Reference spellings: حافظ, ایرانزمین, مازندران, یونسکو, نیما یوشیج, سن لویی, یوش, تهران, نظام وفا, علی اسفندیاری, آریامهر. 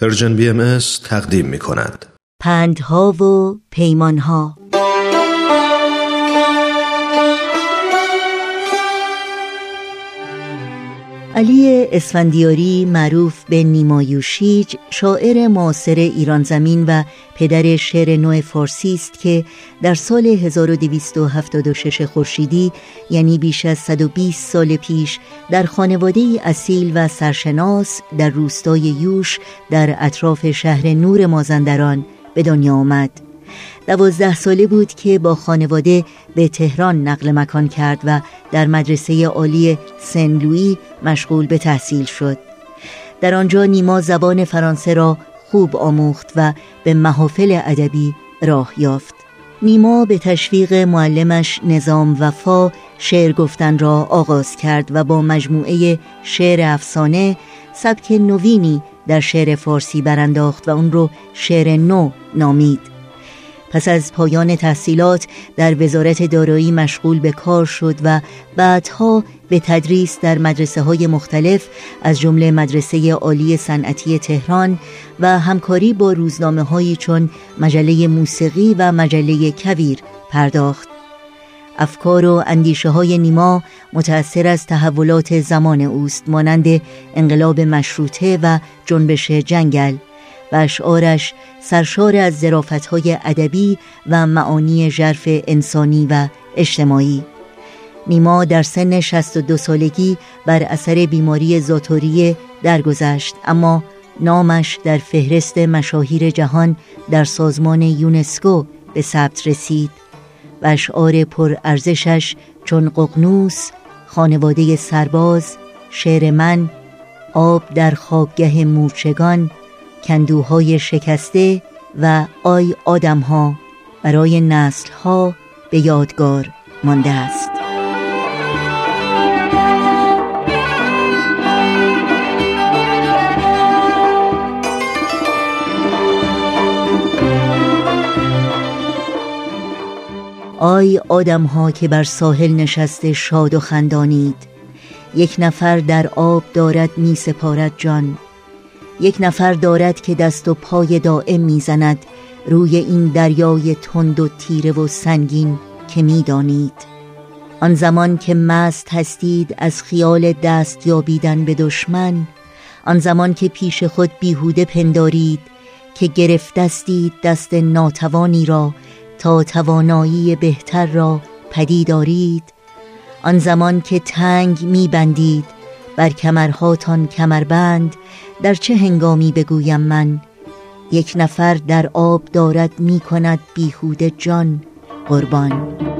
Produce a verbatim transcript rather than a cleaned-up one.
پرژن بی ام اس تقدیم می کند. پندها و پیمانها. علی اسفندیاری معروف به نیما یوشیج، شاعر معاصر ایران زمین و پدر شعر نو فارسی است که در سال هزار و دویست و هفتاد و شش خورشیدی، یعنی بیش از صد و بیست سال پیش، در خانواده‌ای اصیل و سرشناس در روستای یوش در اطراف شهر نور مازندران به دنیا آمد. دوازده ساله بود که با خانواده به تهران نقل مکان کرد و در مدرسه عالی سن لویی مشغول به تحصیل شد. در آنجا نیما زبان فرانسه را خوب آموخت و به محافل ادبی راه یافت. نیما به تشویق معلمش نظام وفا شعر گفتن را آغاز کرد و با مجموعه شعر افسانه سبک نوینی در شعر فارسی برانداخت و اون رو شعر نو نامید. پس از پایان تحصیلات در وزارت دارایی مشغول به کار شد و بعدها به تدریس در مدرسه‌های مختلف از جمله مدرسه عالی صنعتی تهران و همکاری با روزنامه‌هایی چون مجله موسیقی و مجله کویر پرداخت. افکار و اندیشه‌های نیما متأثر از تحولات زمان اوست، مانند انقلاب مشروطه و جنبش جنگل، و اشعارش سرشار از ظرافت‌های ادبی و معانی ژرف انسانی و اجتماعی. نیما در سن شصت و دو سالگی بر اثر بیماری زاتوریه درگذشت، اما نامش در فهرست مشاهیر جهان در سازمان یونسکو به ثبت رسید و اشعار پرارزشش چون ققنوس، خانواده سرباز، شعر من، آب در خوابگه مورچگان، کندوهای شکسته و آی آدم ها برای نسل ها به یادگار مانده است. آی آدم ها که بر ساحل نشسته شاد و خندانید، یک نفر در آب دارد می سپارد جان، یک نفر دارد که دست و پای دائم میزند روی این دریای تند و تیره و سنگین که میدانید. آن زمان که مست هستید از خیال دست یابیدن به دشمن، آن زمان که پیش خود بیهوده پندارید که گرفتستید دست ناتوانی را تا توانایی بهتر را پدید آرید، آن زمان که تنگ میبندید بر کمرهاتان کمربند، در چه هنگامی بگویم من، یک نفر در آب دارد می کند بیهوده جان قربان.